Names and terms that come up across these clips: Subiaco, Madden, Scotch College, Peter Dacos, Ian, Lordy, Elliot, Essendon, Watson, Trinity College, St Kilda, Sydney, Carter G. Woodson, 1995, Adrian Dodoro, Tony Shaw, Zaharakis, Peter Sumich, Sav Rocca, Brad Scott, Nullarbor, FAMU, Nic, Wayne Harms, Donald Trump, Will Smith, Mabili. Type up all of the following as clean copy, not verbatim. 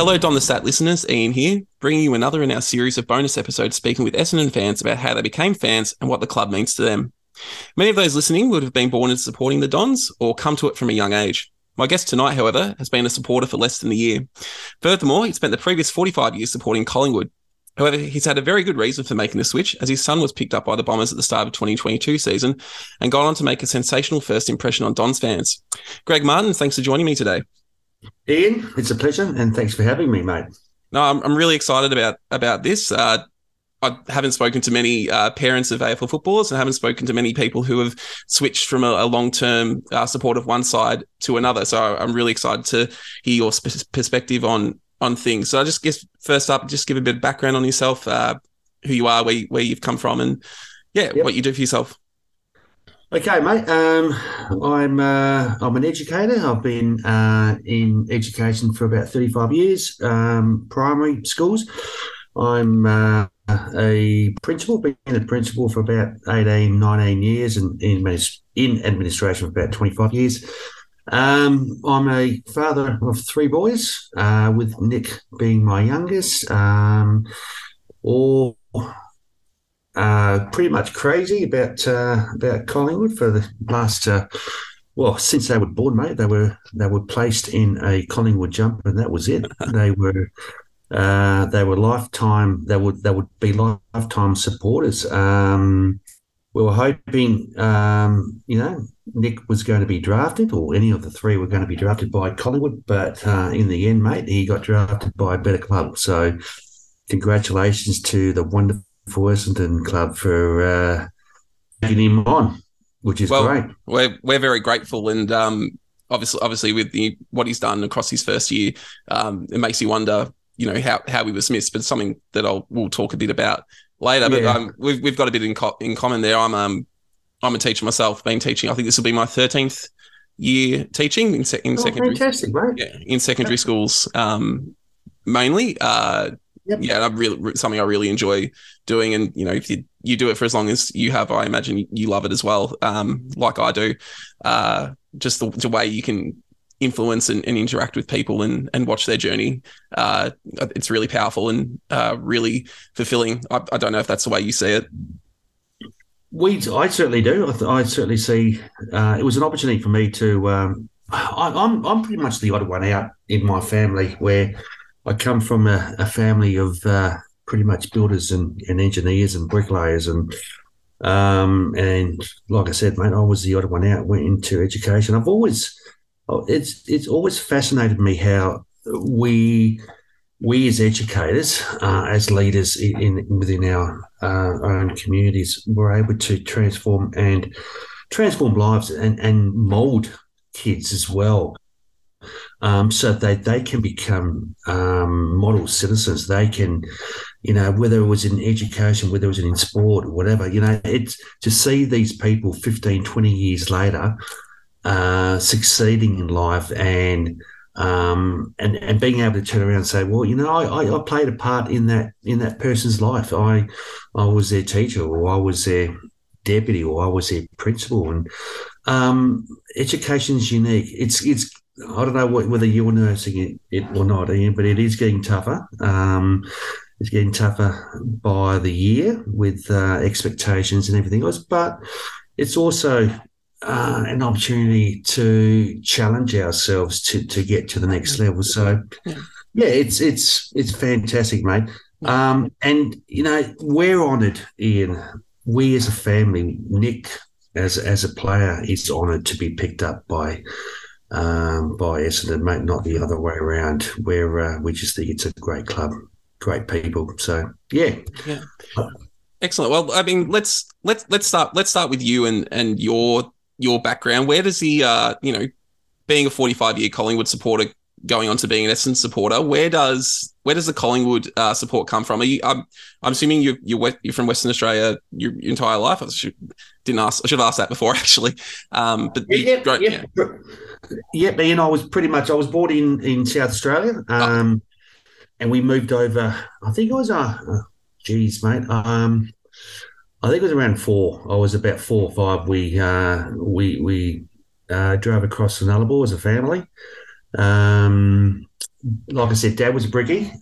Hello, Don the Stat listeners, Ian here, bringing you another in our series of bonus episodes speaking with Essendon fans about how they became fans and what the club means to them. Many of those listening would have been born into supporting the Dons or come to it from a young age. My guest tonight, however, has been a supporter for less than a year. Furthermore, he spent the previous 45 years supporting Collingwood. However, he's had a very good reason for making the switch, as his son was picked up by the Bombers at the start of 2022 season and gone on to make a sensational first impression on Dons fans. Greg Martin, thanks for joining me today. Ian, it's a pleasure, and thanks for having me, mate. No, I'm really excited about this. I haven't spoken to many parents of AFL footballers and haven't spoken to many people who have switched from a long-term support of one side to another. So I'm really excited to hear your perspective on things. So I just guess first up, just give a bit of background on yourself, who you are, where you've come from, and what you do for yourself. Okay, mate. I'm an educator. I've been in education for about 35 years, primary schools. I'm a principal, been a principal for about 18, 19 years, and in administration for about 25 years. I'm a father of three boys, with Nic being my youngest. Pretty much crazy about Collingwood for the last since they were born, mate. They were placed in a Collingwood jumper, and that was it. They were lifetime. They would be lifetime supporters. We were hoping, Nic was going to be drafted, or any of the three were going to be drafted by Collingwood, but in the end, mate, he got drafted by a better club. So, congratulations to the wonderful Essendon club for taking him on, which is great. We're very grateful, and obviously with what he's done across his first year, it makes you wonder, how he was missed. But something that we'll talk a bit about later. Yeah. But we've got a bit in common there. I'm a teacher myself. Been teaching. I think this will be my 13th year teaching in secondary. Fantastic, mate. Yeah, in secondary schools, mainly. Yep. Yeah, something I really enjoy doing, and if you do it for as long as you have, I imagine you love it as well, like I do. Just the way you can influence and interact with people and watch their journey, it's really powerful and really fulfilling. I don't know if that's the way you see it. I certainly do. I certainly see it was an opportunity for me to. I'm pretty much the odd one out in my family, where I come from a family of pretty much builders and engineers and bricklayers, and like I said, mate, I was the odd one out. Went into education. I've always it's always fascinated me how we as educators, as leaders within our own communities, were able to transform lives and mould kids as well. So they can become model citizens. They can, whether it was in education, whether it was in sport or whatever, it's to see these people 15, 20 years later succeeding in life and being able to turn around and say, well, I played a part in that person's life. I was their teacher, or I was their deputy, or I was their principal. And education's unique. It's I don't know whether you're nursing it or not, Ian, but it is getting tougher. It's getting tougher by the year with expectations and everything else. But it's also an opportunity to challenge ourselves to get to the next level. So, yeah, it's fantastic, mate. We're honoured, Ian. We as a family, Nic as a player, is honoured to be picked up by Essendon, mate, not the other way around. We just think it's a great club, great people. So yeah, excellent. Well, I mean, let's start with you and your background. Where does the being a 45-year Collingwood supporter going on to being an Essendon supporter, where does the Collingwood support come from? Are you? I'm assuming you're from Western Australia your entire life. I should have asked that before, actually. Yeah. Yeah, Ian, I was born in South Australia, and we moved over. I think it was I think it was around four. I was about 4 or 5. We drove across the Nullarbor as a family. like I said, Dad was a brickie,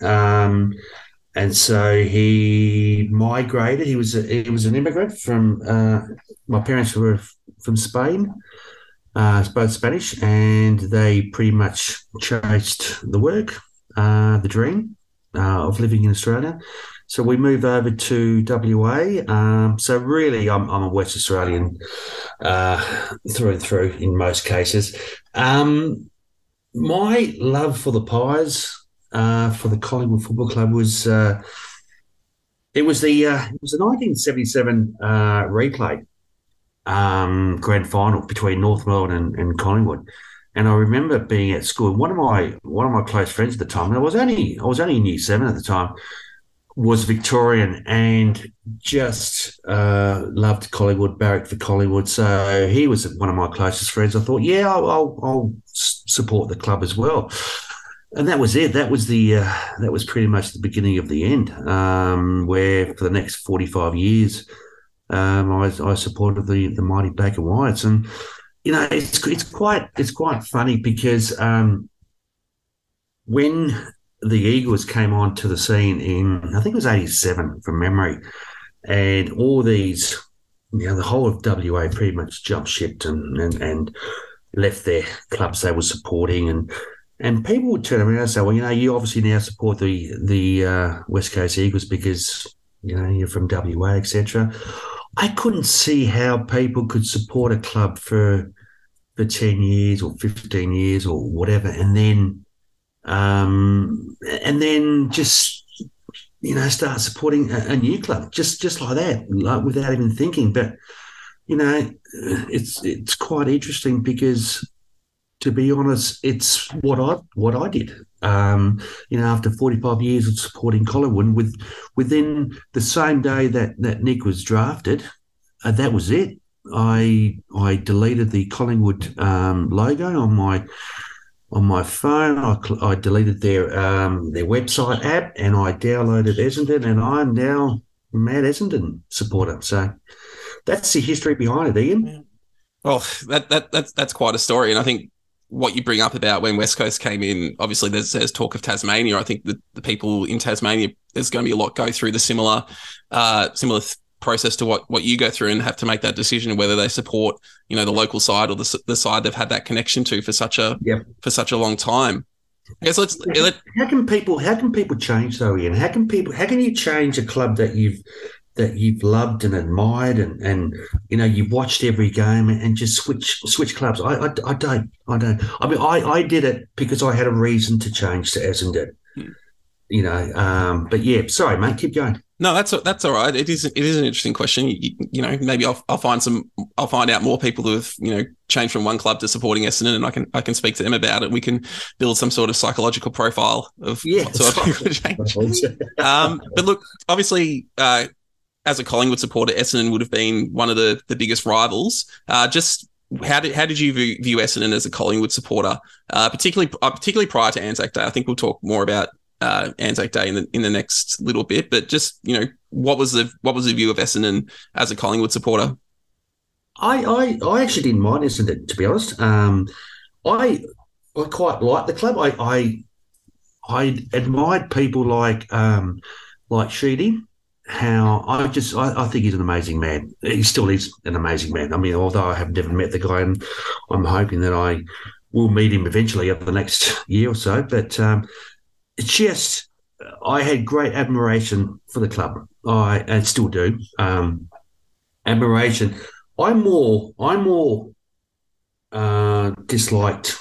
and so he migrated. He was an immigrant from my parents were from Spain, both Spanish, and they pretty much chased the work, the dream of living in Australia. So we moved over to WA. So really, I'm a West Australian through and through in most cases. My love for the Pies, for the Collingwood Football Club, was it was the 1977 replay grand final between North Melbourne and Collingwood. And I remember being at school. One of my close friends at the time, and I was only in year 7 at the time, was Victorian and just loved Collingwood, barracked for Collingwood. So he was one of my closest friends. I thought, yeah, I'll support the club as well. And that was it. That was pretty much the beginning of the end, where for the next 45 years, I supported the mighty Black and Whites. And you know, it's quite funny because when the Eagles came onto the scene in, I think it was 1987 from memory, and all these, you know, the whole of WA pretty much jumped ship and left their clubs they were supporting, and people would turn around and say, well, you know, you obviously now support the West Coast Eagles because, you know, you're from WA, etc. I couldn't see how people could support a club for 10 years or 15 years or whatever, and then just, you know, start supporting a new club just like that, like without even thinking. But, you know, it's quite interesting because, to be honest, it's what I did. You know, after 45 years of supporting Collingwood, within the same day that Nic was drafted, that was it. I deleted the Collingwood logo on my phone. I deleted their website app, and I downloaded Essendon, and I'm now a mad Essendon supporter. So that's the history behind it, Ian. Well, that's quite a story, and I think what you bring up about when West Coast came in, obviously there's talk of Tasmania. I think that the people in Tasmania, there's going to be a lot go through the similar process to what you go through and have to make that decision whether they support, you know, the local side or the side they've had that connection to for such a long time. I guess how can people change though, Ian? How can you change a club that you've loved and admired and you know, you've watched every game and just switch clubs? I don't. I mean, I did it because I had a reason to change to Essendon. You know, but yeah, sorry, mate, keep going. No, that's all right. It is an interesting question. You know, maybe I'll find out more people who have, you know, changed from one club to supporting Essendon, and I can speak to them about it. We can build some sort of psychological profile of what sort of people change. But look, obviously, as a Collingwood supporter, Essendon would have been one of the biggest rivals. Just how did you view Essendon as a Collingwood supporter, particularly prior to Anzac Day? I think we'll talk more about Anzac Day in the next little bit, but just, you know, what was the view of Essendon as a Collingwood supporter? I actually didn't mind Essendon, to be honest. I quite liked the club. I admired people like Sheedy. I think he's an amazing man. He still is an amazing man. I mean, although I have never met the guy, and I'm hoping that I will meet him eventually over the next year or so. But it's just, I had great admiration for the club. I still do. Admiration. I more disliked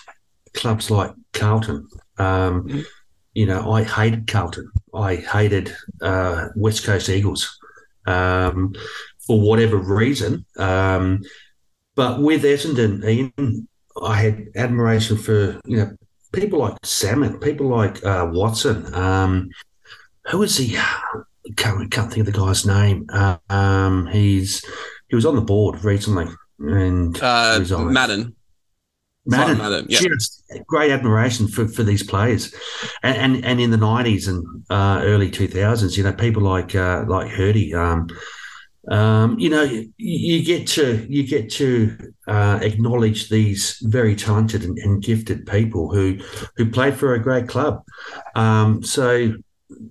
clubs like Carlton. You know, I hated Carlton. I hated West Coast Eagles for whatever reason. But with Essendon, Ian, I had admiration for, you know, people like Salmon, people like Watson. Who was he? Can't think of the guy's name. He was on the board recently, and Madden. Madden, yeah. Just great admiration for these players, and in the 90s and early 2000s, you know, people like Hurdy, you know, you get to acknowledge these very talented and gifted people who played for a great club. So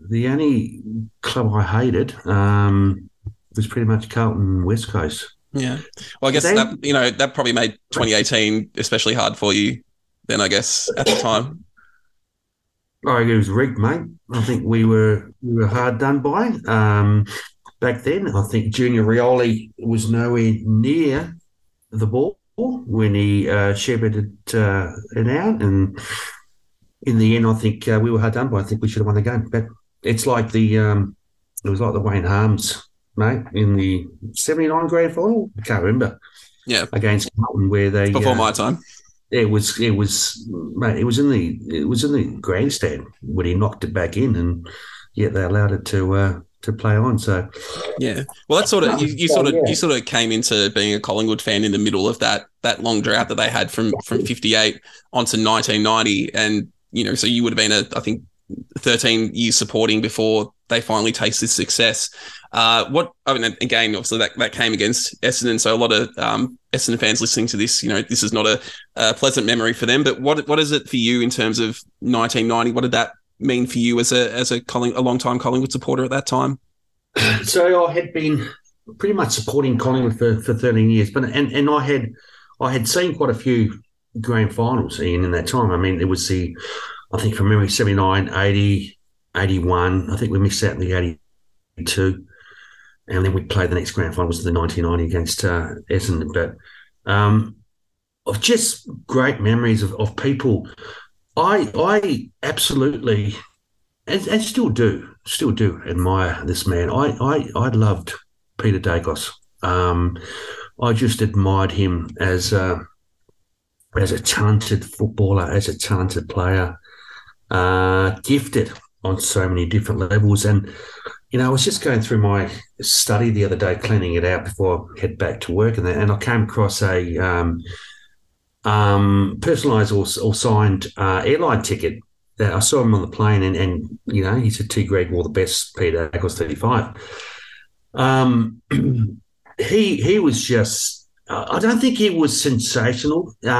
the only club I hated was pretty much Carlton, West Coast. Yeah. Well, I guess that probably made 2018 especially hard for you then, I guess, at the time. Oh, it was rigged, mate. I think we were hard done by. Back then, I think Junior Rioli was nowhere near the ball when he shepherded it out. And in the end, I think we were hard done by. I think we should have won the game. But it's like it was like the Wayne Harms, mate, in the 79 grand final. I can't remember. Yeah, against Carlton, where they before my time. It was in the grandstand when he knocked it back in, and yet they allowed it to play on. So yeah, well, that you sort of came into being a Collingwood fan in the middle of that long drought that they had from 58 onto 1990, and so you would have been I think 13 years supporting before they finally taste this success. Again, obviously that came against Essendon, so a lot of Essendon fans listening to this, this is not a pleasant memory for them. But what is it for you in terms of 1990? What did that mean for you as a long-time Collingwood supporter at that time? So I had been pretty much supporting Collingwood for 13 years, but and I had seen quite a few grand finals, Ian, in that time. I mean, it was the, I think from memory, 79, 80, 81. I think we missed out in the 82. And then we played the next grand final, was the 1990 against Essendon. But of just great memories of people. I absolutely, and still do admire this man. I loved Peter Dacos. I just admired him as a talented footballer, as a talented player. Gifted on so many different levels. And, I was just going through my study the other day, cleaning it out before I head back to work, and I came across a personalised or signed airline ticket that I saw him on the plane, and he said, "T. Greg wore the best Peter Dacos 35. He was just, I don't think he was sensational in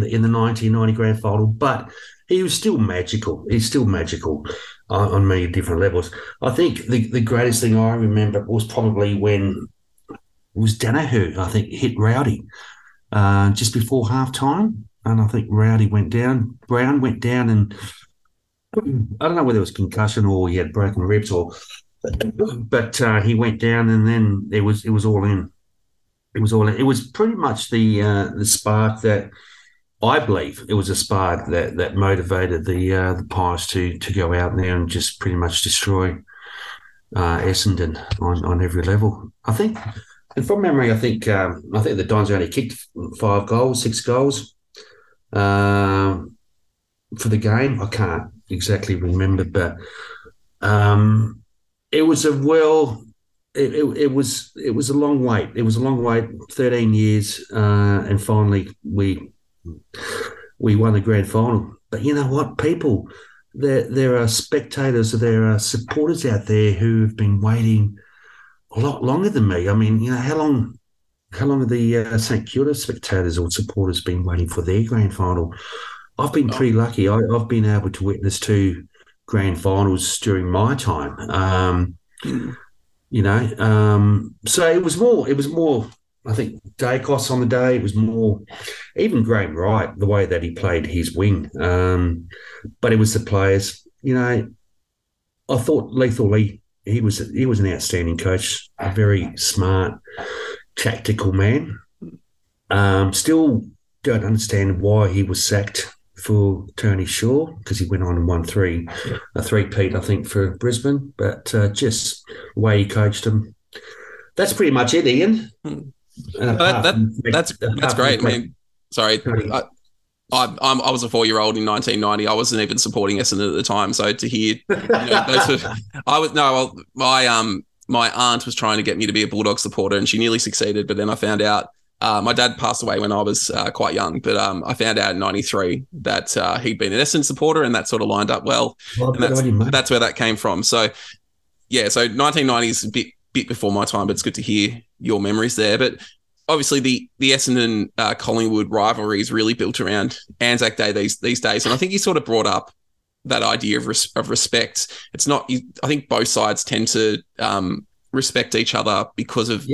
the 1990 grand final, but he was still magical. He's still magical on many different levels. I think the greatest thing I remember was probably when it was Danaher, I think, hit Rowdy just before halftime. And I think Rowdy went down. Brown went down, and I don't know whether it was concussion or he had broken ribs, but he went down, and then it was all in. It was all in. It was pretty much the spark that, I believe it was a spark that motivated the Pies to go out there and just pretty much destroy Essendon on every level. I think, and from memory, I think the Dons only kicked 6 goals for the game. I can't exactly remember, but it was a well. It was a long wait. 13 years, and finally we won the grand final. But you know what, people, there are spectators, there are supporters out there who have been waiting a lot longer than me. I mean, how long have the St Kilda spectators or supporters been waiting for their grand final? I've been pretty lucky. I've been able to witness 2 grand finals during my time. So it was more. I think Dacos on the day, it was more, even Graham Wright, the way that he played his wing. But it was the players. I thought Lethal Lee, he was an outstanding coach, a very smart, tactical man. Still don't understand why he was sacked for Tony Shaw, because he went on and won a three-peat, I think, for Brisbane. But just the way he coached him. That's pretty much it, Ian. That's great. I mean, sorry, I was a 4-year-old in 1990. I wasn't even supporting Essendon at the time. So to hear, my aunt was trying to get me to be a Bulldog supporter, and she nearly succeeded. But then I found out my dad passed away when I was quite young. But I found out in '93 that he'd been an Essendon supporter, and that sort of lined up well. And that's where that came from. So yeah, so 1990 is a bit before my time, but it's good to hear your memories there. But obviously the Essendon Collingwood rivalry is really built around Anzac Day these days, and I think he sort of brought up that idea of respect. It's not. I think both sides tend to respect each other because of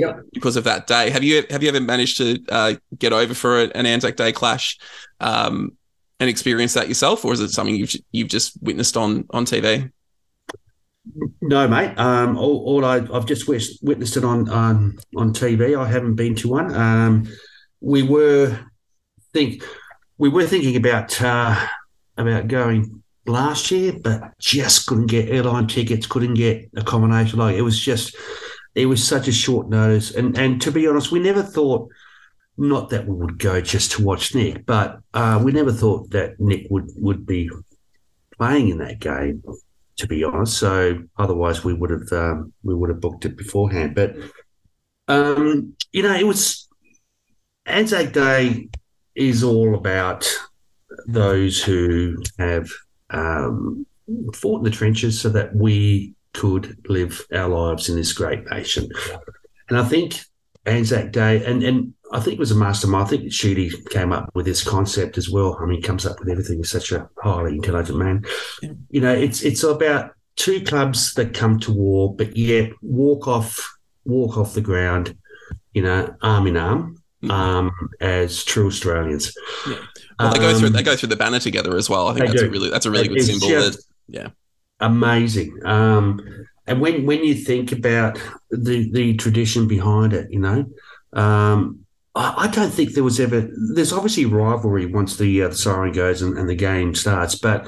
that day. Have you ever managed to get over for an Anzac Day clash and experience that yourself, or is it something you've just witnessed on TV? No, mate. I've just witnessed it on TV. I haven't been to one. We were thinking about going last year, but just couldn't get airline tickets, couldn't get accommodation. Like it was such a short notice. And to be honest, we never thought, not that we would go just to watch Nic, but we never thought that Nic would be playing in that game, to be honest. So otherwise we would have booked it beforehand. But it was, Anzac Day is all about those who have fought in the trenches so that we could live our lives in this great nation. And I think Anzac Day, and I think it was a mastermind. I think Sheedy came up with this concept as well. I mean, he comes up with everything. He's such a highly intelligent man. You know, it's about two clubs that come to war, but yet walk off the ground, arm in arm, as true Australians. Yeah. Well, they go through the banner together as well. I think that's a really good symbol. Amazing. And when you think about the tradition behind it, I don't think there was ever. There's obviously rivalry once the siren goes and the game starts, but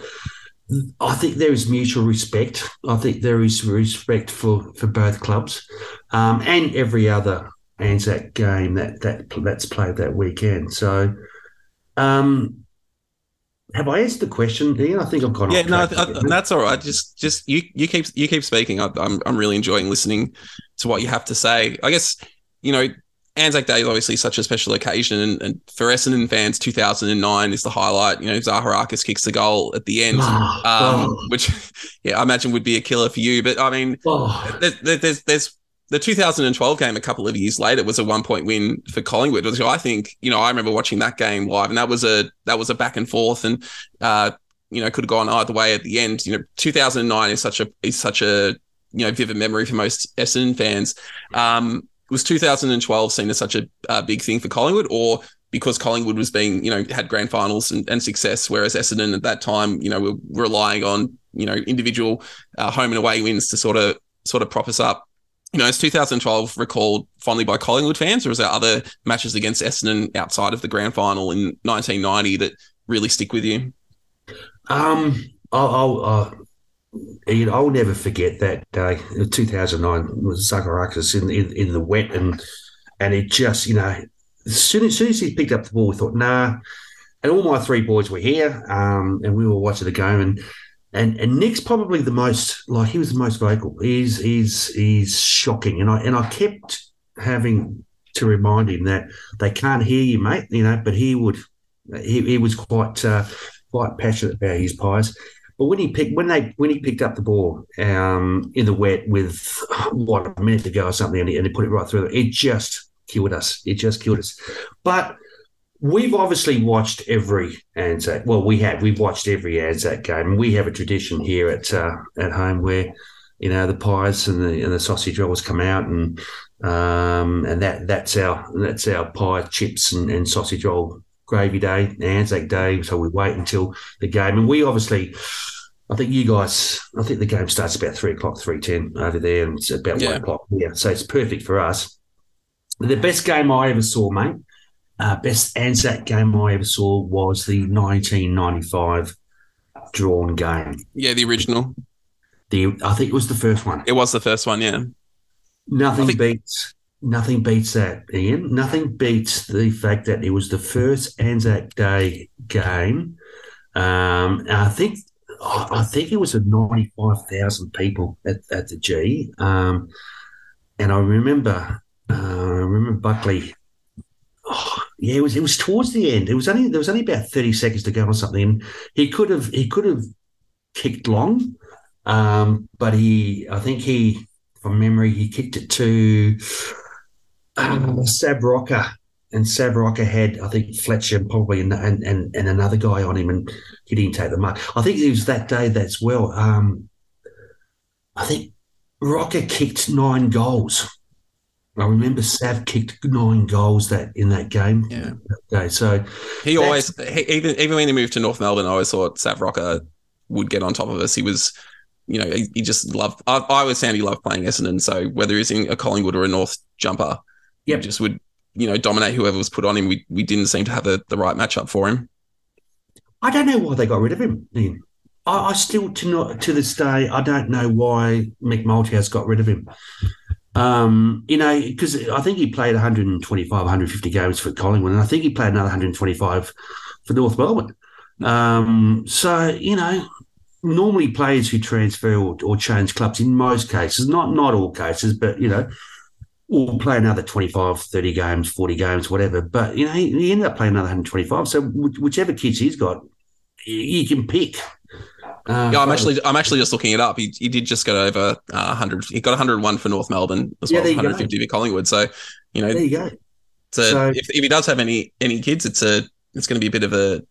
I think there is mutual respect. I think there is respect for both clubs and every other Anzac game that's played that weekend. So, have I answered the question, Ian? I think I've gone. Yeah, off track. That's all right. Just you keep speaking. I'm really enjoying listening to what you have to say. I guess Anzac Day is obviously such a special occasion, and for Essendon fans, 2009 is the highlight. Zaharakis kicks the goal at the end, which, I imagine would be a killer for you. But I mean, there's the 2012 game a couple of years later was a 1-point win for Collingwood, which I think I remember watching that game live, and that was a back and forth, and could have gone either way at the end. 2009 is such a vivid memory for most Essendon fans. Was 2012 seen as such a big thing for Collingwood, or because Collingwood was being, had grand finals and success, whereas Essendon at that time, were relying on, individual home and away wins to sort of prop us up? Is 2012 recalled fondly by Collingwood fans, or is there other matches against Essendon outside of the grand final in 1990 that really stick with you? I'll never forget that day. 2009 was Zaharakis in the wet, and it just, as soon as he picked up the ball, we thought, nah. And all my three boys were here, and we were watching the game. And Nick's probably the most, he was the most vocal. He's shocking, and I kept having to remind him that they can't hear you, mate. But he was quite passionate about his pies. But when he picked up the ball in the wet with a minute to go or something, and he put it right through, it just killed us. It just killed us. But we've obviously watched every Anzac. Well, we have. We've watched every Anzac game, and we have a tradition here at home where the pies and the sausage rolls come out, and that's our pie, chips, and sausage roll gravy day, Anzac Day. So we wait until the game, and we obviously, I think the game starts about 3:00, 3:10 over there, and it's about 1:00 here. So it's perfect for us. The best game I ever saw, mate, best Anzac game I ever saw was the 1995 drawn game. Yeah, the original. I think it was the first one. It was the first one, yeah. Nothing beats that, Ian. Nothing beats the fact that it was the first Anzac Day game. I think it was 95,000 people at the G. And I remember, Buckley. It was towards the end. There was only about 30 seconds to go or something. He could have kicked long, but I think he, from memory, he kicked it to Sav Rocca. And Sav Rocca had, I think, Fletcher probably and another guy on him, and he didn't take the mark. I think it was that day that's well. I think Rocca kicked 9 goals. I remember Sav kicked 9 goals in that game. Yeah. That day. So he always, even when he moved to North Melbourne, I always thought Sav Rocca would get on top of us. He was, you know, he just loved. I always found he loved playing Essendon. So whether he's in a Collingwood or a North jumper, yep, he just would, you know, dominate whoever was put on him. We didn't seem to have the right matchup for him. I don't know why they got rid of him, Ian. I still, to this day, I don't know why Mick Malthouse got rid of him. You know, because I think he played 125, 150 games for Collingwood, and I think he played another 125 for North Melbourne. So, you know, normally players who transfer or change clubs in most cases, not all cases, but, you know, or play another 25, 30 games, 40 games, whatever. But, you know, he ended up playing another 125. So whichever kids he's got, you can pick. Yeah, I'm actually just looking it up. He did just get over 100. He got 101 for North Melbourne as well as 150 for Collingwood. So, you know, there you go. So if he does have any kids, it's going to be a bit of an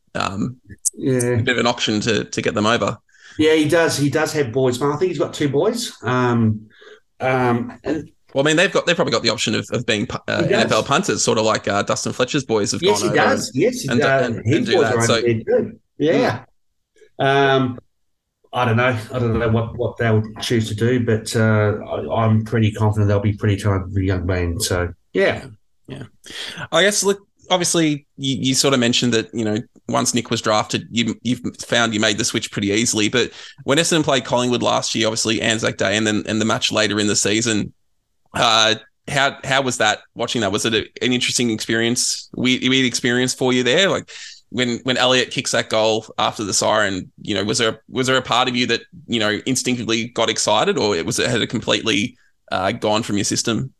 auction to get them over. Yeah, he does. He does have boys. I think he's got 2 boys. And. Well, I mean, they've probably got the option of being NFL punters, sort of like Dustin Fletcher's boys have gone over. Yes, he does. His boys are only good. Yeah. I don't know what they'll choose to do, but I'm pretty confident they'll be pretty talented young men. So, yeah. I guess, look, obviously, you sort of mentioned that, you know, once Nic was drafted, you've found you made the switch pretty easily. But when Essendon played Collingwood last year, obviously Anzac Day and the match later in the season, how was that, watching that? Was it an interesting experience, weird experience for you there? Like when Elliot kicks that goal after the siren, you know, was there a part of you that, you know, instinctively got excited, or had it completely gone from your system?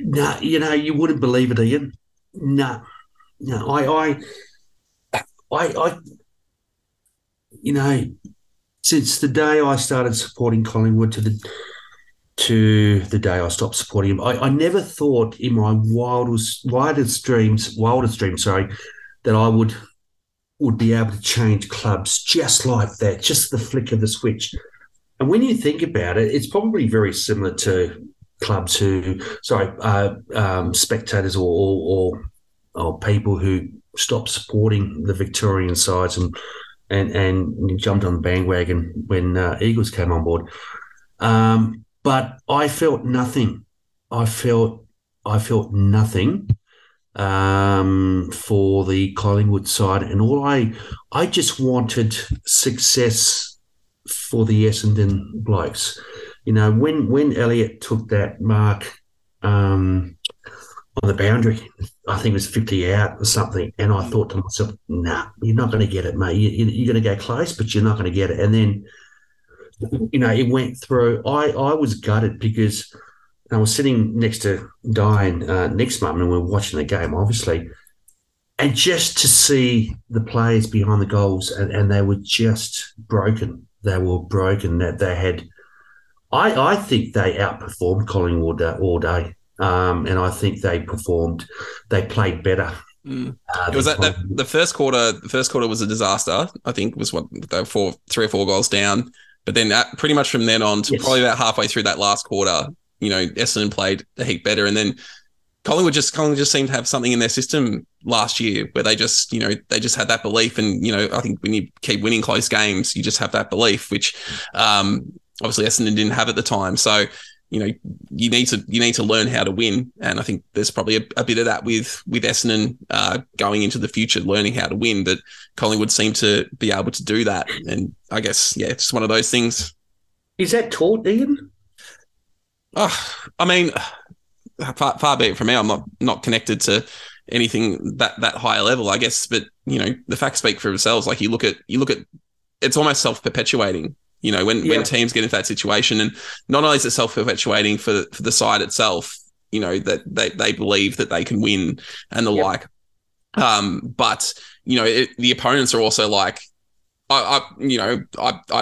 No, you know, you wouldn't believe it, Ian. No, I you know, since the day I started supporting Collingwood to the day I stopped supporting him, I never thought in my wildest dreams, that I would be able to change clubs just like that, just the flick of the switch. And when you think about it, it's probably very similar to clubs spectators or people who stopped supporting the Victorian sides and jumped on the bandwagon when Eagles came on board. But I felt nothing. I felt nothing for the Collingwood side, and all I just wanted success for the Essendon blokes. You know, when Elliot took that mark on the boundary, I think it was 50 out or something, and I thought to myself, "Nah, you're not going to get it, mate. You're going to go close, but you're not going to get it." And then, you know, it went through. I was gutted because I was sitting next to Diane next month, and we were watching the game, obviously. And just to see the players behind the goals, and they were just broken. They were broken. That they had, I think they outperformed Collingwood all day, and I think they played better. Mm. It was that the first quarter. The first quarter was a disaster. I think was what they were 3 or 4 goals down. But then pretty much from then on to probably about halfway through that last quarter, you know, Essendon played a heap better. And then Collingwood just seemed to have something in their system last year where they just, you know, they just had that belief. And, you know, I think when you keep winning close games, you just have that belief, which obviously Essendon didn't have at the time. So, you know, you need to learn how to win. And I think there's probably a bit of that with Essendon going into the future, learning how to win, that Collingwood seem to be able to do that. And I guess, yeah, it's just one of those things. Is that taught, Ian? Oh, I mean, far be it from me. I'm not connected to anything that higher level, I guess. But, you know, the facts speak for themselves. Like you look at, it's almost self-perpetuating. You know, when teams get into that situation, and not only is it self-perpetuating for the side itself, you know, that they believe that they can win and the like. But, you know, the opponents are also like, I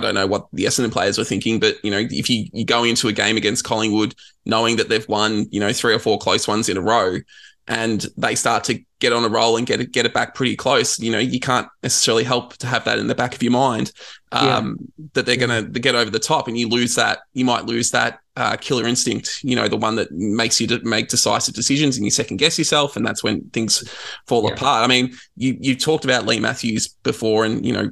don't know what the Essendon players were thinking, but, you know, if you go into a game against Collingwood knowing that they've won, you know, 3 or 4 close ones in a row, and they start to get on a roll and get it back pretty close, you know, you can't necessarily help to have that in the back of your mind that they're going to get over the top, and you lose that. You might lose that killer instinct, you know, the one that makes you to make decisive decisions, and you second guess yourself, and that's when things fall apart. I mean, you talked about Lee Matthews before, and, you know,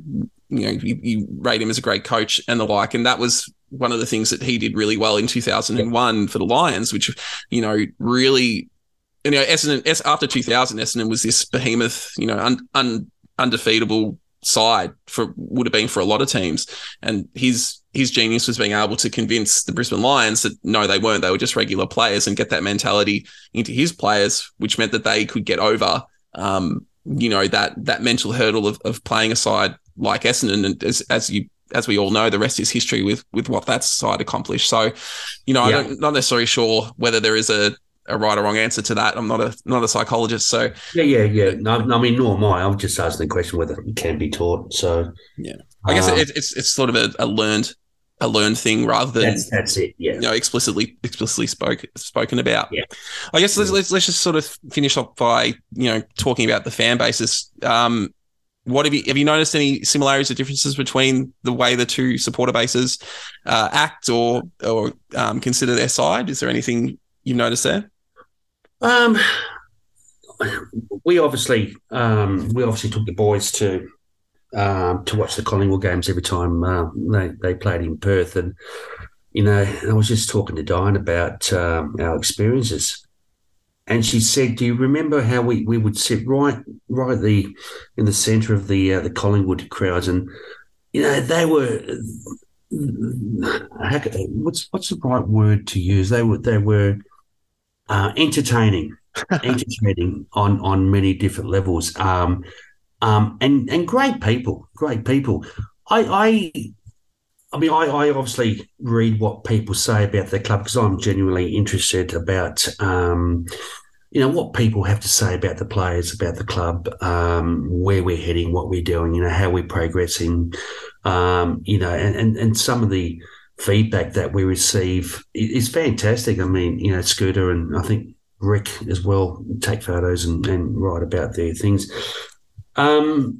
you rate him as a great coach and the like, and that was one of the things that he did really well in 2001 for the Lions, which, you know, really. You know, Essendon, after 2000, Essendon was this behemoth, you know, undefeatable side would have been for a lot of teams. And his genius was being able to convince the Brisbane Lions that, no, they weren't. They were just regular players, and get that mentality into his players, which meant that they could get over, you know, that mental hurdle of playing a side like Essendon. And as we all know, the rest is history with what that side accomplished. So, you know, I'm not necessarily sure whether there is a right or wrong answer to that. I'm not a psychologist, so yeah. No, I mean, nor am I. I'm just asking the question whether it can be taught. So yeah, I guess it's sort of a learned thing rather than that's it. Yeah, you know, explicitly spoken about. Yeah, I guess let's just sort of finish off by, you know, talking about the fan bases. What have you noticed any similarities or differences between the way the two supporter bases act or consider their side? Is there anything you've noticed there? We obviously took the boys to watch the Collingwood games every time they played in Perth, and, you know, I was just talking to Diane about our experiences, and she said, "Do you remember how we would sit right in the centre of the Collingwood crowds, and, you know, they were." What's the right word to use? They were entertaining on many different levels. And great people. I mean, I obviously read what people say about their club, because I'm genuinely interested about, you know, what people have to say about the players, about the club, where we're heading, what we're doing, you know, how we're progressing, you know, and some of the feedback that we receive is fantastic. I mean, you know, Scooter and I think Rick as well take photos and write about their things. I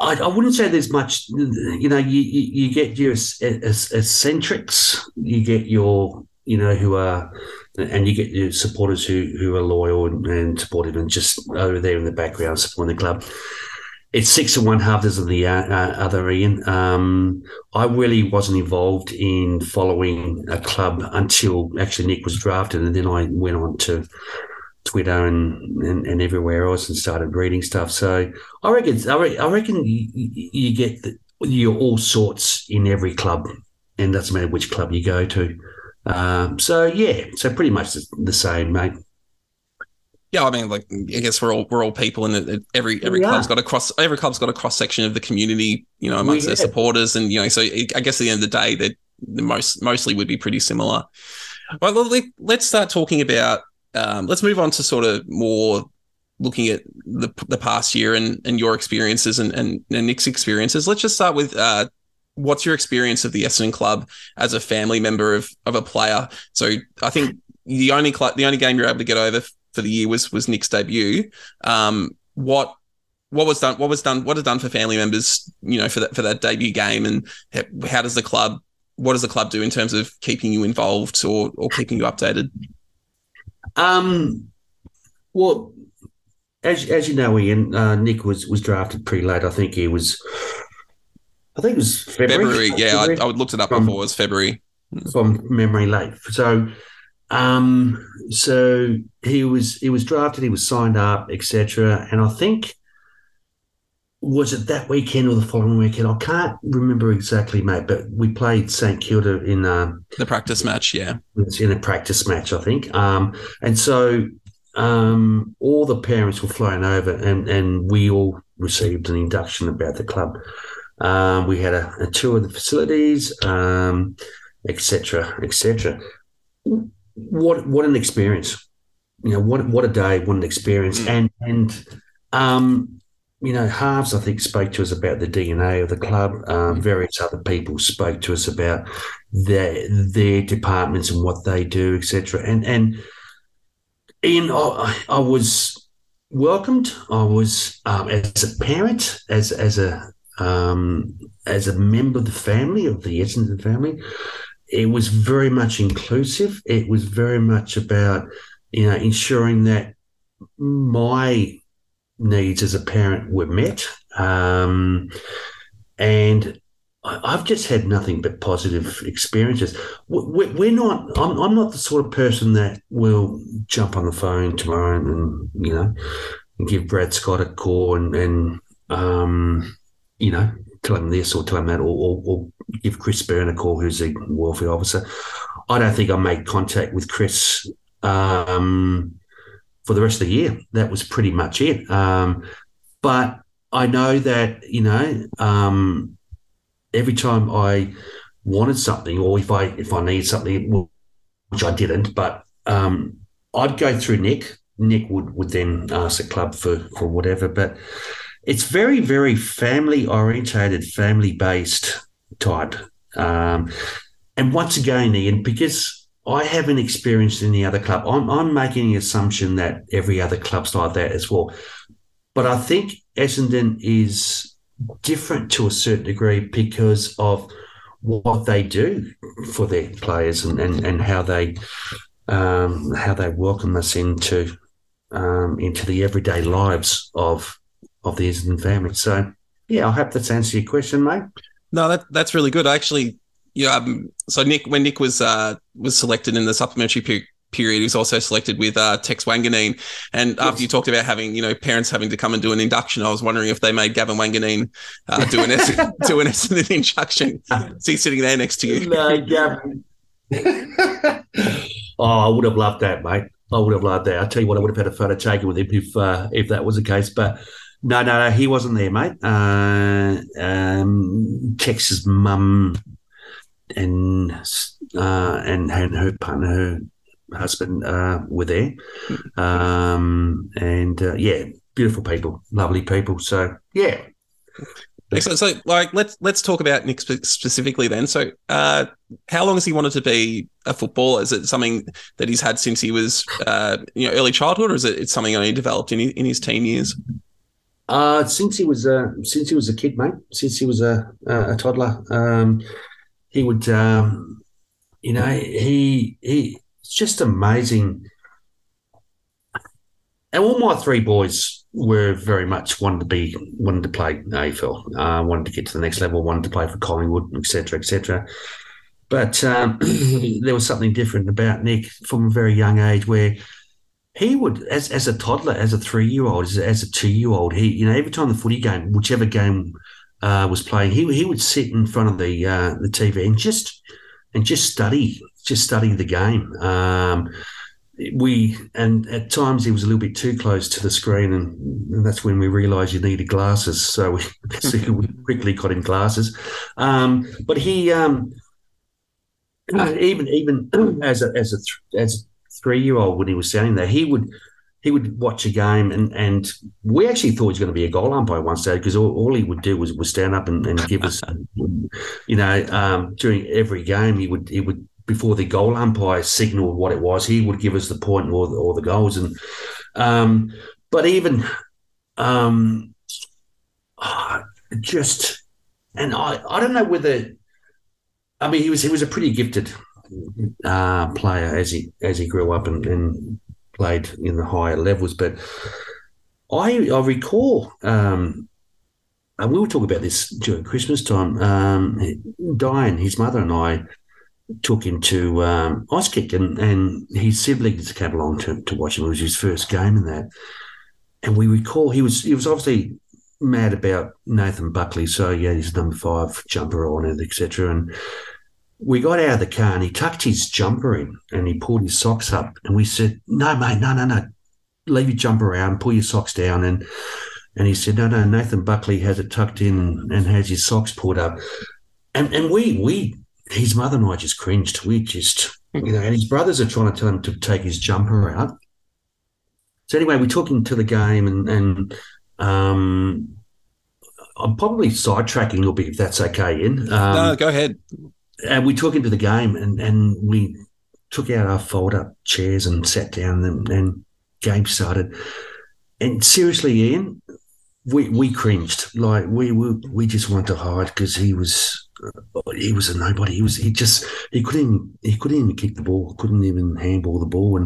wouldn't say there's much, you know, you get your eccentrics, you get your, you know, who are, and you get your supporters who are loyal and supportive and just over there in the background supporting the club. It's 6 and 1/2 of the other, Ian. I really wasn't involved in following a club until actually Nic was drafted, and then I went on to Twitter and everywhere else and started reading stuff. So I reckon you get you're all sorts in every club, and it doesn't matter which club you go to. So pretty much the same, mate. Yeah, I mean, like, I guess we're all people, and every club's got a cross section of the community, you know, amongst their supporters, and, you know, so I guess at the end of the day, they mostly would be pretty similar. Well, let's start talking about. Let's move on to sort of more looking at the past year and your experiences and Nick's experiences. Let's just start with. What's your experience of the Essendon club as a family member of a player? So I think the only game you were able to get over for the year was Nick's debut. What was done for family members, you know, for that debut game, and what does the club do in terms of keeping you involved or keeping you updated? Well, as you know, Ian, Nic was drafted pretty late. I think it was February. Yeah, I would looked it up before. It was February. From memory, late. So he was drafted, he was signed up, etc. And I think, was it that weekend or the following weekend? I can't remember exactly, mate, but we played St Kilda in the practice match, yeah. In a practice match, I think. And so all the parents were flying over, and we all received an induction about the club. We had a tour of the facilities, etc. What an experience, you know! What a day! What an experience! And you know, halves, I think, spoke to us about the DNA of the club. Various other people spoke to us about their departments and what they do, etc. And Ian, I was welcomed. I was as a parent, as a member of the family, of the Essendon family. It was very much inclusive. It was very much about, you know, ensuring that my needs as a parent were met. And I've just had nothing but positive experiences. We're not, I'm not the sort of person that will jump on the phone tomorrow and, you know, and give Brad Scott a call and you know, tell him this or tell him that, or give Chris Byrne a call, who's the welfare officer. I don't think I made contact with Chris for the rest of the year. That was pretty much it. But I know that, you know, every time I wanted something, or if I needed something, which I didn't, but I'd go through Nic. Nic would then ask the club for whatever. But it's very, very family-orientated, family-based type. And once again, Ian, because I haven't experienced any other club, I'm making the assumption that every other club's like that as well. But I think Essendon is different to a certain degree because of what they do for their players and how they welcome us into the everyday lives of the Essendon family. So, yeah, I hope that's answered your question, mate. No, that's really good. I actually, yeah. So Nic, when Nic was selected in the supplementary period, he was also selected with Tex Wanganeen. And yes, after you talked about having, you know, parents having to come and do an induction, I was wondering if they made Gavin Wanganeen do an Essendon induction. Is he sitting there next to you? No, Gavin. I would have loved that, mate. I would have loved that. I tell you what, I would have had a photo taken with him if that was the case, but. No, he wasn't there, mate. Tex's mum and her partner, her husband, were there. Yeah, beautiful people, lovely people. So, yeah. Excellent. So, like, let's talk about Nic specifically then. So, how long has he wanted to be a footballer? Is it something that he's had since he was, early childhood, or is it something only developed in his teen years? Since he was a kid, mate. Since he was a toddler, he would, he it's just amazing. And all my three boys were very much wanted to play AFL, wanted to get to the next level, wanted to play for Collingwood, etc., etc. But there was something different about Nic from a very young age, where he would, as a toddler, as a 3-year-old, as a 2-year-old, he, you know, every time the footy game, whichever game was playing, he would sit in front of the TV and just study the game. And at times he was a little bit too close to the screen, and that's when we realised you needed glasses. So we quickly got him glasses. But he, even as a 3-year-old, when he was standing there, he would watch a game, and we actually thought he was going to be a goal umpire one day, because all he would do was stand up and give us, you know, during every game he would before the goal umpire signaled what it was, he would give us the point or the goals, and I don't know whether, I mean, he was a pretty gifted player as he grew up and played in the higher levels, but I recall, and we will talk about this during Christmas time. Diane, his mother, and I took him to ice kick, and his siblings came along to watch him. It was his first game in that, and we recall he was obviously mad about Nathan Buckley. So yeah, he's number 5 jumper on it, etc. And we got out of the car, and he tucked his jumper in and he pulled his socks up, and we said, "No, mate, no. Leave your jumper out, pull your socks down." And he said, "No, Nathan Buckley has it tucked in and has his socks pulled up." And we his mother and I just cringed. We just, you know, and his brothers are trying to tell him to take his jumper out. So anyway, we took him to the game, and I'm probably sidetracking a little bit, if that's okay, Ian. No, go ahead. And we took into the game, and we took out our fold-up chairs and sat down, and game started. And seriously, Ian, we cringed. Like we just wanted to hide because he was a nobody. He couldn't even kick the ball. Couldn't even handball the ball.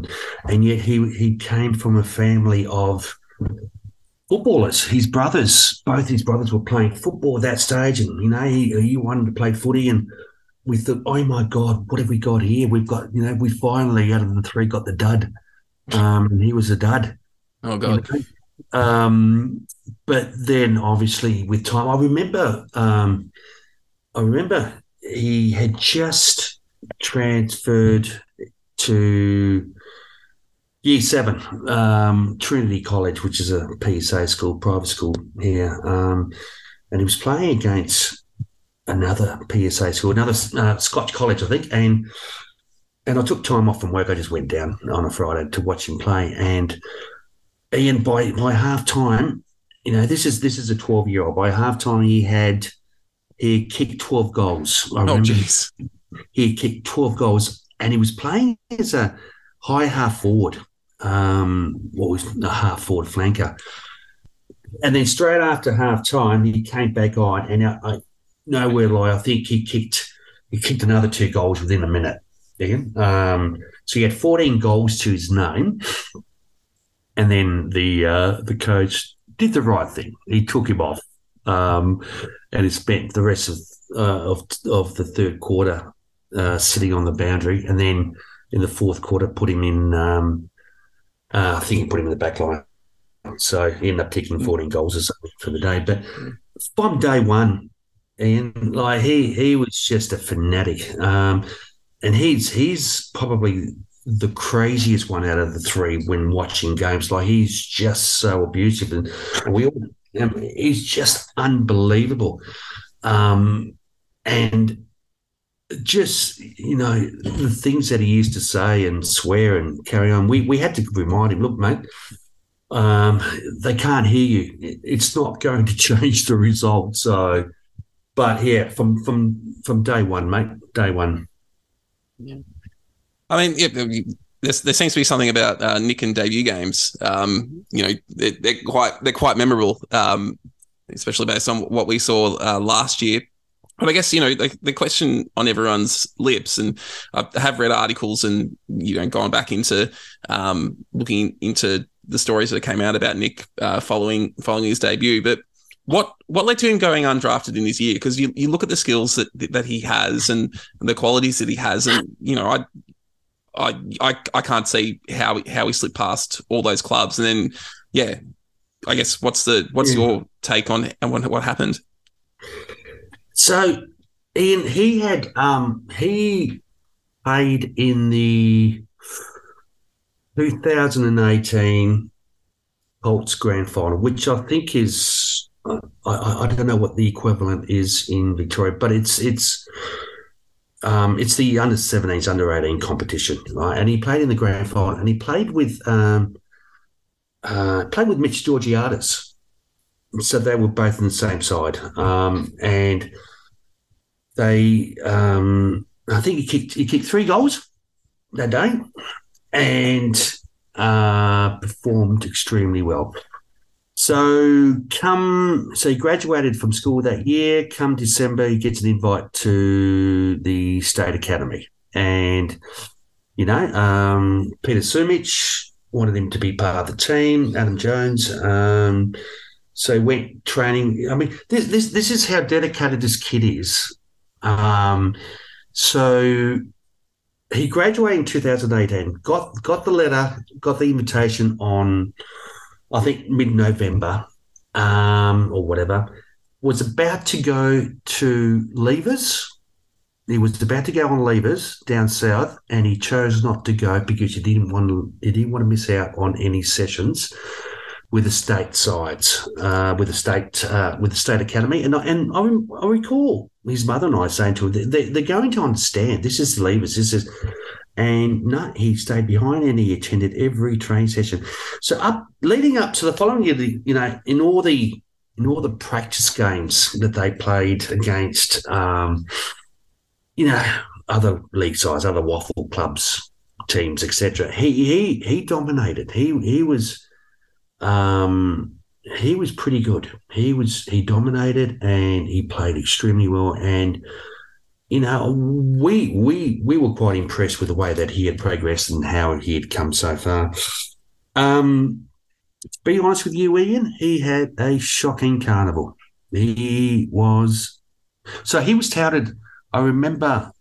And yet he came from a family of footballers. Both his brothers were playing football at that stage, and he wanted to play footy. And we thought, oh my God, what have we got here? We've got, we finally out of the three got the dud. And he was a dud. Oh God. But then obviously with time, I remember he had just transferred to Year 7, Trinity College, which is a PSA school, private school here. And he was playing against another PSA school, another Scotch college, I think. And I took time off from work. I just went down on a Friday to watch him play. And Ian, by half time, this is a 12-year-old. By half time, he kicked 12 goals. I remember he kicked 12 goals, and he was playing as a high half forward. What was a half forward flanker? And then straight after half time, he came back on, and I think he kicked another two goals within a minute. Ian. So he had 14 goals to his name, and then the coach did the right thing. He took him off, and he spent the rest of the third quarter sitting on the boundary, and then in the fourth quarter put him in. I think he put him in the back line, so he ended up kicking 14 goals or something for the day. But from day one, Ian, he was just a fanatic. And he's probably the craziest one out of the three when watching games. He's just so abusive, and he's just unbelievable. And just, the things that he used to say and swear and carry on, we had to remind him, look, mate, they can't hear you. It's not going to change the result. So, but yeah, from day one, mate, day one. Yeah. I mean, yeah, there seems to be something about Nic and debut games. They're quite memorable, especially based on what we saw last year. But I guess the question on everyone's lips, and I have read articles and gone back into looking into the stories that came out about Nic following his debut, but. What led to him going undrafted in his year? Because you look at the skills that he has and the qualities that he has, and I can't see how he slipped past all those clubs. And then, yeah, I guess what's your take on and what happened? So, Ian, he had he played in the 2018 Colts Grand Final, which I think is. I don't know what the equivalent is in Victoria, but it's the under-17s, under-18 competition, right? And he played in the grand final, and he played with Mitch Georgiadis, so they were both on the same side, and they I think he kicked three goals that day, and performed extremely well. So he graduated from school that year. Come December, he gets an invite to the State Academy. And, Peter Sumich wanted him to be part of the team, Adam Jones. So he went training. I mean, this is how dedicated this kid is. So he graduated in 2018, got the letter, got the invitation on... I think mid-November or whatever, was about to go to leavers. He was about to go on leavers down south, and he chose not to go because he didn't want to miss out on any sessions with the state sides, with the state academy. And I recall his mother and I saying to him, they're going to understand. This is leavers. This is And no, he stayed behind and he attended every training session. So leading up to the following year, in all the practice games that they played against, other league sides, other waffle clubs, teams, etc., he dominated. He was pretty good. He dominated and he played extremely well. And we were quite impressed with the way that he had progressed and how he had come so far. To be honest with you, Ian, he had a shocking carnival. He was touted. I remember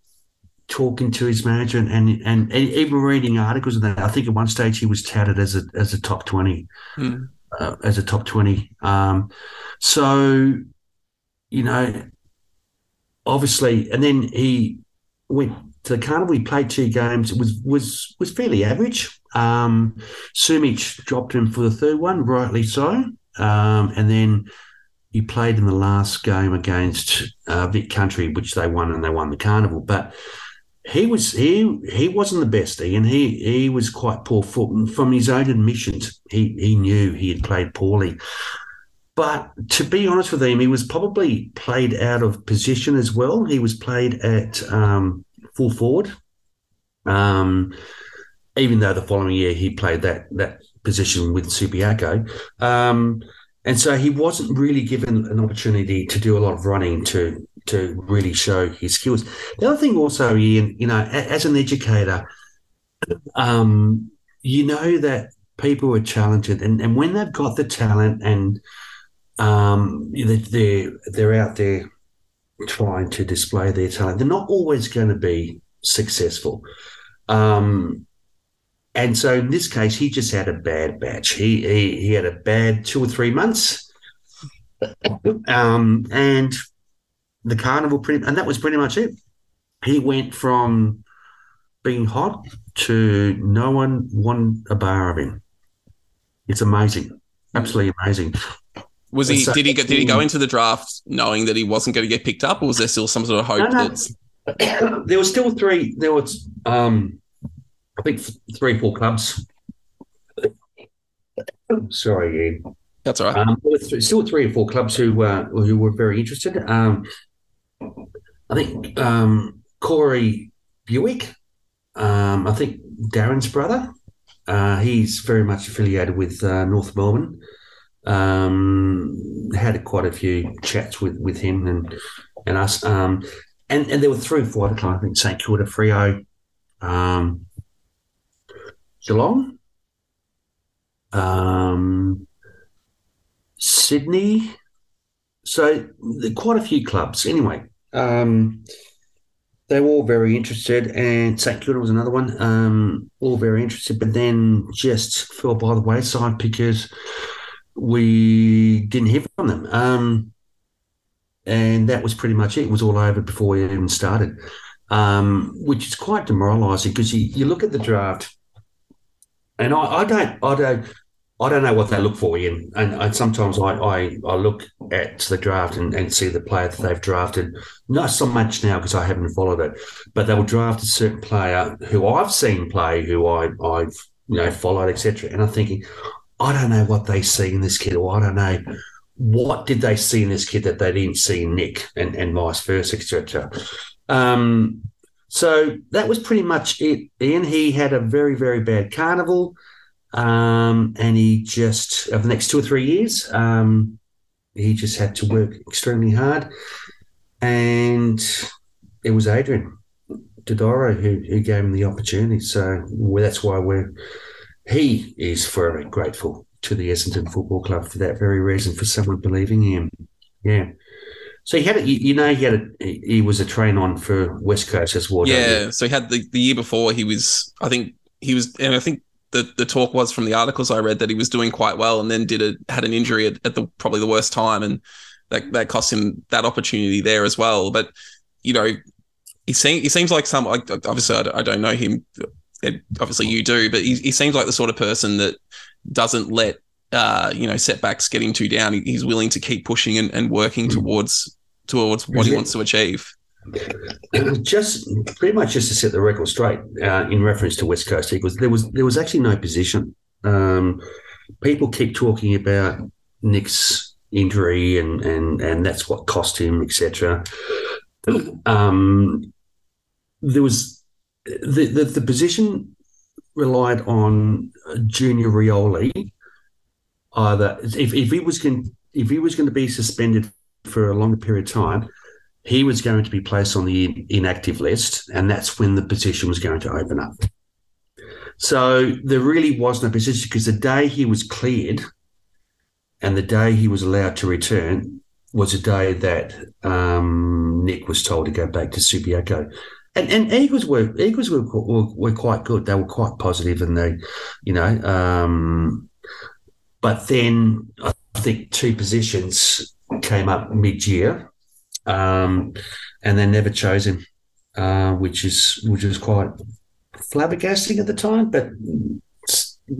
talking to his manager and even reading articles and that. I think at one stage he was touted as a top 20, as a top 20. Obviously, and then he went to the carnival. He played two games. It was fairly average. Sumich dropped him for the third one, rightly so. And then he played in the last game against Vic Country, which they won, and they won the carnival. But he wasn't the best, Ian. He was quite poor from his own admissions. He knew he had played poorly. But to be honest with him, he was probably played out of position as well. He was played at full forward, even though the following year he played that position with Subiaco. And so he wasn't really given an opportunity to do a lot of running to really show his skills. The other thing also, Ian, as an educator, that people are talented. And when they've got the talent and – they're out there trying to display their talent, they're not always going to be successful. And so in this case, he just had a bad batch. He had a bad 2 or 3 months, and the carnival and that was pretty much it. He went from being hot to no one won a bar of him. It's amazing, absolutely amazing. Was he? So, did he go into the draft knowing that he wasn't going to get picked up, or was there still some sort of hope? No. There were still three. There was, I think, 3 or 4 clubs. Sorry, Ian. That's all right. There were still 3 or 4 clubs who were very interested. I think Corey Buick. I think Darren's brother. He's very much affiliated with North Melbourne. Had quite a few chats with him and us. And there were 3 or 4 at the time, I think, St Kilda, Frio, Geelong, Sydney. So quite a few clubs. Anyway, they were all very interested, and St Kilda was another one, all very interested, but then just fell by the wayside because we didn't hear from them. And that was pretty much it. It was all over before we even started, which is quite demoralising because you look at the draft and I don't know what they look for, Ian. And sometimes I look at the draft and see the player that they've drafted. Not so much now because I haven't followed it, but they will draft a certain player who I've seen play, who I've followed, etc. And I'm thinking, I don't know what they see in this kid, or I don't know what did they see in this kid that they didn't see in Nic, and vice versa, etc. So that was pretty much it. Ian, he had a very, very bad carnival, and he just, over the next 2 or 3 years, he just had to work extremely hard. And it was Adrian Dodoro who gave him the opportunity. So that's why he is forever grateful to the Essendon Football Club for that very reason, for someone believing in him. Yeah. So he was a train on for West Coast as well. Yeah. So he had the year before I think the talk was from the articles I read that he was doing quite well, and then had an injury at probably the worst time, and that cost him that opportunity there as well. But he seems like obviously I don't know him. Obviously you do, but he seems like the sort of person that doesn't let setbacks get him too down. He's willing to keep pushing and working towards what he wants to achieve. Just pretty much just to set the record straight, in reference to West Coast Eagles, there was actually no position. People keep talking about Nic's injury and that's what cost him, etc. There was the position relied on Junior Rioli. Either if he was going to be suspended for a longer period of time, he was going to be placed on the inactive list, and that's when the position was going to open up. So there really was no position, because the day he was cleared and the day he was allowed to return was a day that Nic was told to go back to Subiaco. And Eagles were quite good. They were quite positive, and they, you know, but then I think two positions came up mid-year. And they never chose him, which is quite flabbergasting at the time, but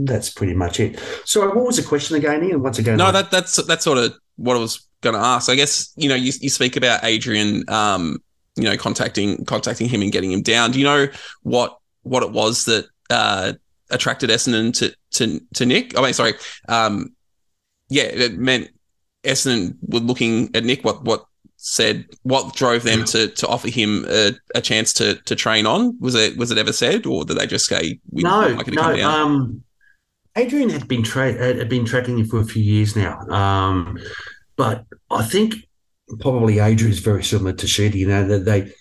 that's pretty much it. So what was the question again, Ian? Once again, no, that's sort of what I was going to ask. I guess, you know, you speak about Adrian, you know, contacting him and getting him down. Do you know what it was that attracted Essendon to Nic? I mean, sorry, yeah, it meant Essendon were looking at Nic. What drove them to offer him a chance to train on? Was it ever said, or did they just say come down? Adrian had been tracking him for a few years now, but I think probably Adrian is very similar to Sheedy. You know, that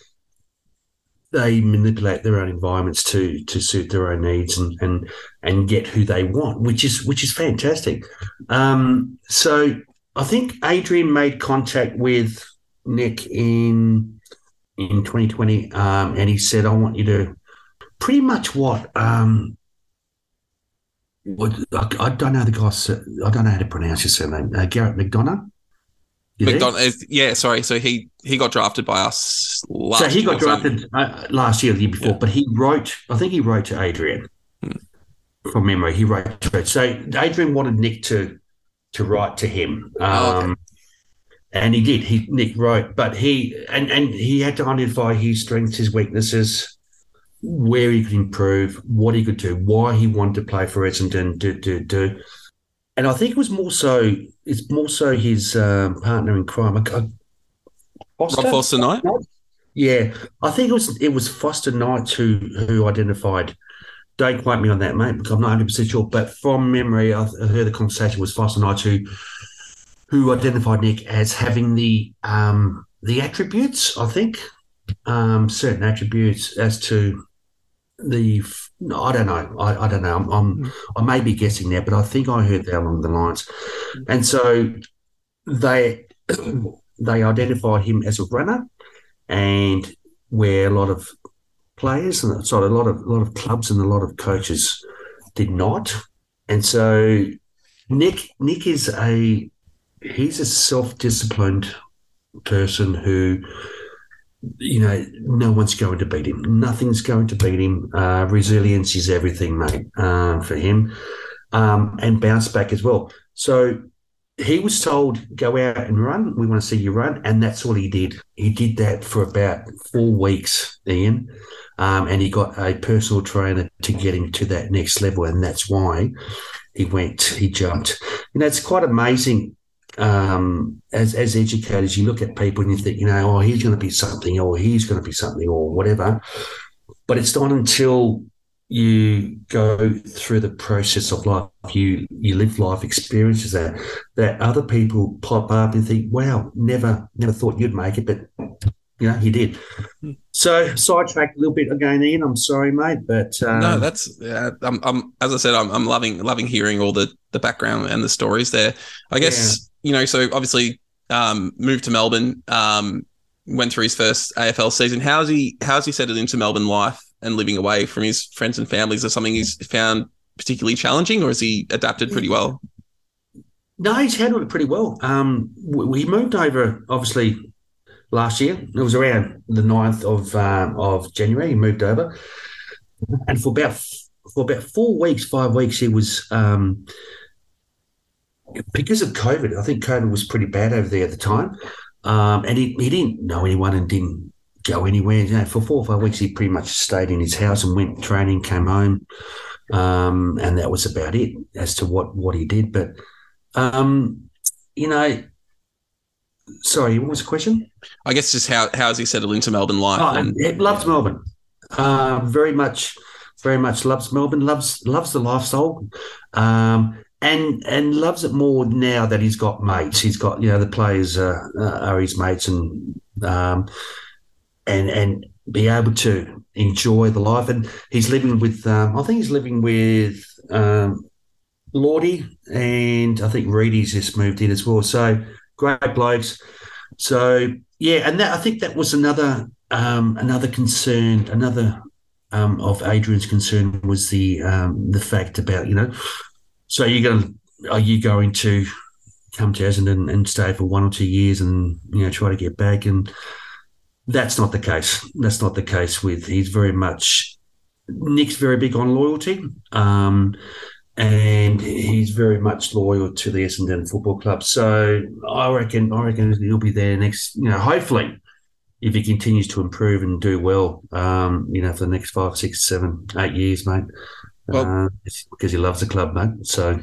they manipulate their own environments to suit their own needs and get who they want, which is fantastic. So I think Adrian made contact with Nic in 2020, and he said, I want you to pretty much I don't know the guy's, I don't know how to pronounce his surname, Garrett McDonough. Yeah, sorry. So he got drafted by us last year. So he got drafted last year, the year before, yeah. But he wrote to Adrian from memory. He wrote to it. So Adrian wanted Nic to write to him. Okay. And he did. Nic wrote, but he had to identify his strengths, his weaknesses, where he could improve, what he could do, why he wanted to play for Essendon. And I think it was more so his partner in crime, Foster Knight. Yeah, I think it was Foster Knight who identified. Don't quote me on that, mate, because I'm not 100% sure. But from memory, I heard the conversation was Foster Knight who identified Nic as having the attributes, I think, certain attributes as to the. No, I don't know. I don't know. I may be guessing there, but I think I heard that along the lines. And so they identified him as a runner, and where a lot of players and a lot of clubs and a lot of coaches did not. And so Nic is he's a self-disciplined person who. You know, no one's going to beat him. Nothing's going to beat him. Resilience is everything, mate, for him. And bounce back as well. So he was told, go out and run. We want to see you run. And that's all he did. He did that for about 4 weeks, Ian. And he got a personal trainer to get him to that next level. And that's why he jumped. And that's quite amazing. As educators, you look at people and you think, you know, oh, he's going to be something, or he's going to be something, or whatever. But it's not until you go through the process of life, you live life experiences that other people pop up and think, wow, never thought you'd make it, but you know, he did. So sidetracked a little bit again, Ian. I'm sorry, mate, but no, that's I'm as I said, I'm loving hearing all the background and the stories there. I guess. Yeah. You know, so obviously moved to Melbourne, went through his first AFL season. How's he settled into Melbourne life and living away from his friends and families? Is that something he's found particularly challenging, or has he adapted pretty well? No, he's handled it pretty well. We moved over, obviously, last year. It was around the 9th of January he moved over. And for about 4 weeks, 5 weeks, he was... because of COVID, I think COVID was pretty bad over there at the time, and he didn't know anyone and didn't go anywhere. You know, for 4 or 5 weeks, he pretty much stayed in his house and went training, came home, and that was about it as to what he did. But, you know, sorry, what was the question? I guess just how has he settled into Melbourne life? Oh, and loves Melbourne. Very much loves Melbourne, loves the lifestyle, and loves it more now that he's got mates. He's got, you know, the players are his mates, and be able to enjoy the life. And he's living with, Lordy, and I think Reedy's just moved in as well. So great blokes. So yeah, and that, I think that was another concern of Adrian's concern was the fact about, you know, so are you going to come to Essendon and stay for 1 or 2 years and, you know, try to get back? And that's not the case. That's not the case with, he's very much, Nick's very big on loyalty, and he's very much loyal to the Essendon Football Club. So I reckon he'll be there next, you know, hopefully, if he continues to improve and do well, you know, for the next 5, 6, 7, 8 years, mate, well, because he loves the club, mate. So,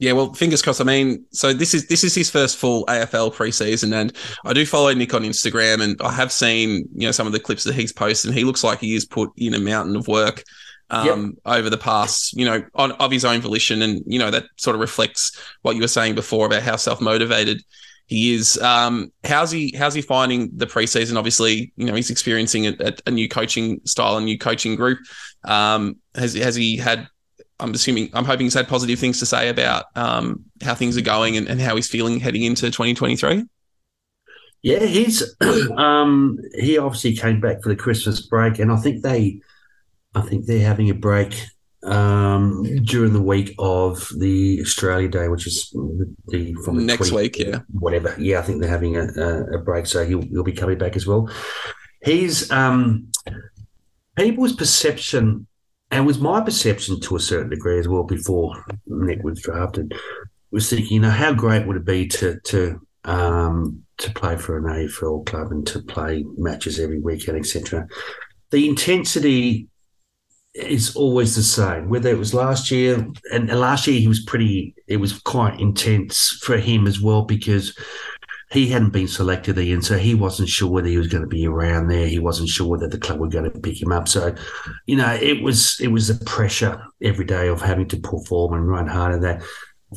yeah, well, fingers crossed. I mean, so this is his first full AFL preseason, and I do follow Nic on Instagram, and I have seen, you know, some of the clips that he's posted, and he looks like he has put in a mountain of work over the past, you know, of his own volition, and, you know, that sort of reflects what you were saying before about how self-motivated he is. How's he finding the preseason? Obviously, you know, he's experiencing a new coaching style, a new coaching group. Has he had? I'm hoping he's had positive things to say about how things are going and how he's feeling heading into 2023. Yeah, he's he obviously came back for the Christmas break, and I think they're having a break during the week of the Australia Day, which is from next week, yeah, whatever. Yeah, I think they're having a break, so he'll be coming back as well. He's people's perception, and was my perception to a certain degree as well before Nic was drafted, was thinking, you know, how great would it be to play for an AFL club and to play matches every weekend, etc. The intensity is always the same, whether it was last year, and last year it was quite intense for him as well, because he hadn't been selected, Ian, so he wasn't sure whether he was going to be around there. He wasn't sure whether the club were going to pick him up. So, you know, it was the pressure every day of having to perform and run hard at that.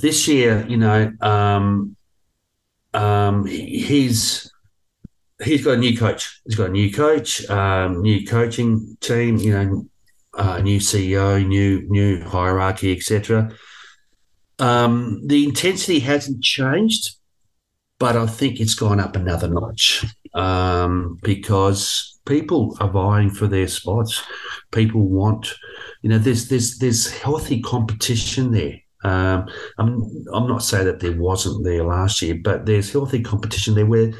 This year, you know, he's got a new coach. He's got a new coach, new coaching team, you know, new CEO, new hierarchy, etc. The intensity hasn't changed, but I think it's gone up another notch because people are vying for their spots. People want, you know, there's healthy competition there. I'm not saying that there wasn't there last year, but there's healthy competition there where,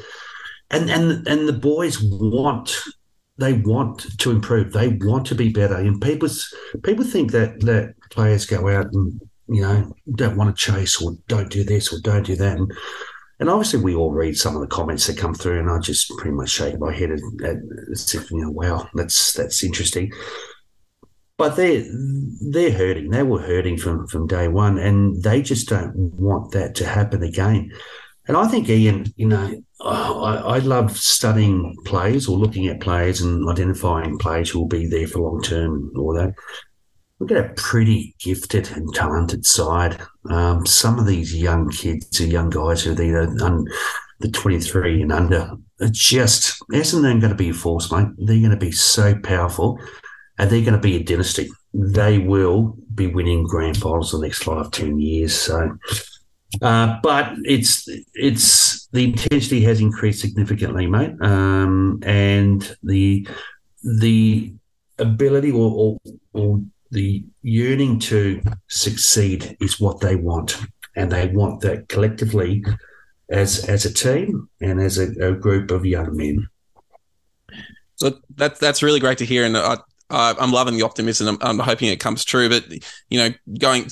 and the boys want. They want to improve. They want to be better. And people think that players go out and, you know, don't want to chase or don't do this or don't do that. And obviously we all read some of the comments that come through, and I just pretty much shake my head and say, you know, wow, that's interesting. But they're hurting. They were hurting from day one, and they just don't want that to happen again. And I think, Ian, you know, I love studying players or looking at players and identifying players who will be there for long term and all that. We've got a pretty gifted and talented side. Some of these young kids or young guys who are the 23 and under, it's just, isn't they going to be a force, mate? They're going to be so powerful, and they're going to be a dynasty. They will be winning grand finals the next 5-10 years. So... but it's the intensity has increased significantly, mate, and the ability or the yearning to succeed is what they want, and they want that collectively as a team and as a group of young men. So that's really great to hear, and I'm loving the optimism. I'm hoping it comes true. But, you know, going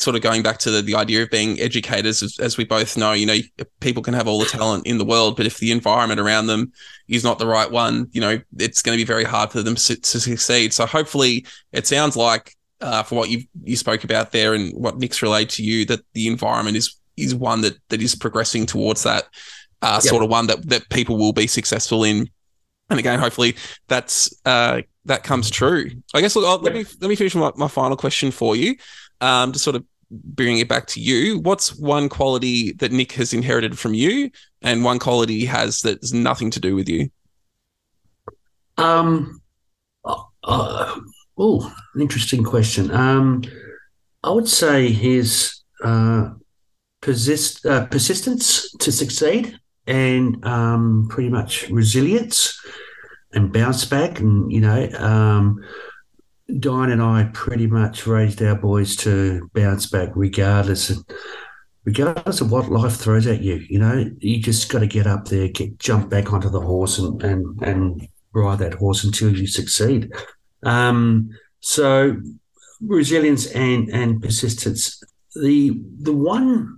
back to the idea of being educators, as we both know, you know, people can have all the talent in the world, but if the environment around them is not the right one, you know, it's going to be very hard for them to succeed. So hopefully, it sounds like for what you spoke about there and what Nick's relayed to you, that the environment is one that is progressing towards that sort of one that people will be successful in. And again, hopefully that comes true. I guess, look, let me finish my final question for you, to sort of bring it back to you. What's one quality that Nick has inherited from you and one quality he has that's nothing to do with you? Interesting question. I would say his persistence to succeed and pretty much resilience and bounce back. And, you know, Diane and I pretty much raised our boys to bounce back regardless of what life throws at you. You know, you just got to get up there, jump back onto the horse and ride that horse until you succeed. So resilience and persistence. The one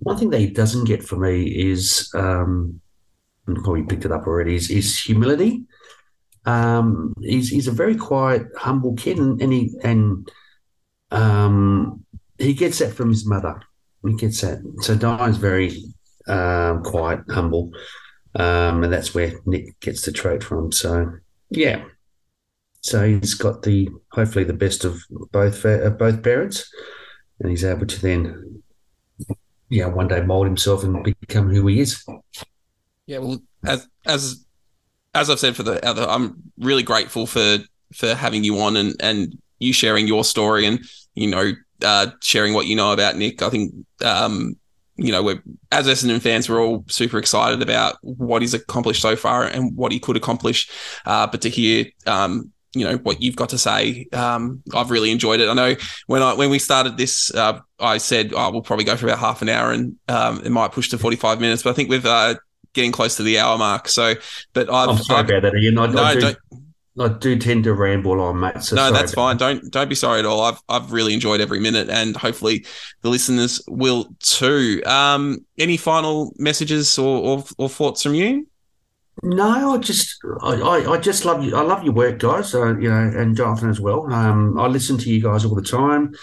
one thing that he doesn't get from me is, and probably picked it up already, is humility. He's a very quiet, humble kid, and he gets that from his mother. He gets that. So Diane's very quiet, humble, and that's where Nick gets the trait from. So yeah, so he's got hopefully the best of both parents, and he's able to then, yeah, one day mould himself and become who he is. Yeah, well, as I've said I'm really grateful for having you on and you sharing your story and, you know, sharing what you know about Nick. I think, you know, we're, as Essendon fans, we're all super excited about what he's accomplished so far and what he could accomplish. But to hear, you know, what you've got to say, I've really enjoyed it. I know when we started this, I said, we'll probably go for about half an hour and it might push to 45 minutes. But I think we've getting close to the hour mark. So, but I'm sorry about that, Ian. I do tend to ramble on, mate. So no, that's fine. Don't be sorry at all. I've really enjoyed every minute, and hopefully the listeners will too. Any final messages or thoughts from you? No, I just love you. I love your work, guys. You know, and Jonathan as well. I listen to you guys all the time.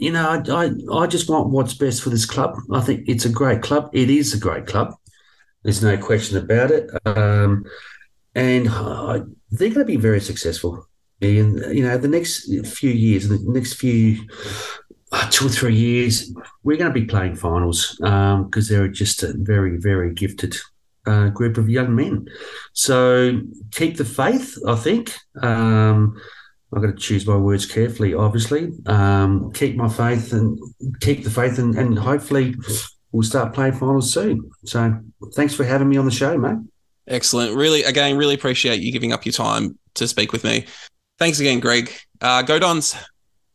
You know, I just want what's best for this club. I think it's a great club. It is a great club. There's no question about it. And they're going to be very successful. And, you know, the next few years, 2 or 3 years, we're going to be playing finals because they're just a very, very gifted group of young men. So keep the faith, I think. I've got to choose my words carefully, obviously. Keep my faith and keep the faith, and hopefully we'll start playing finals soon. So thanks for having me on the show, mate. Excellent. Really appreciate you giving up your time to speak with me. Thanks again, Greg. Go Dons.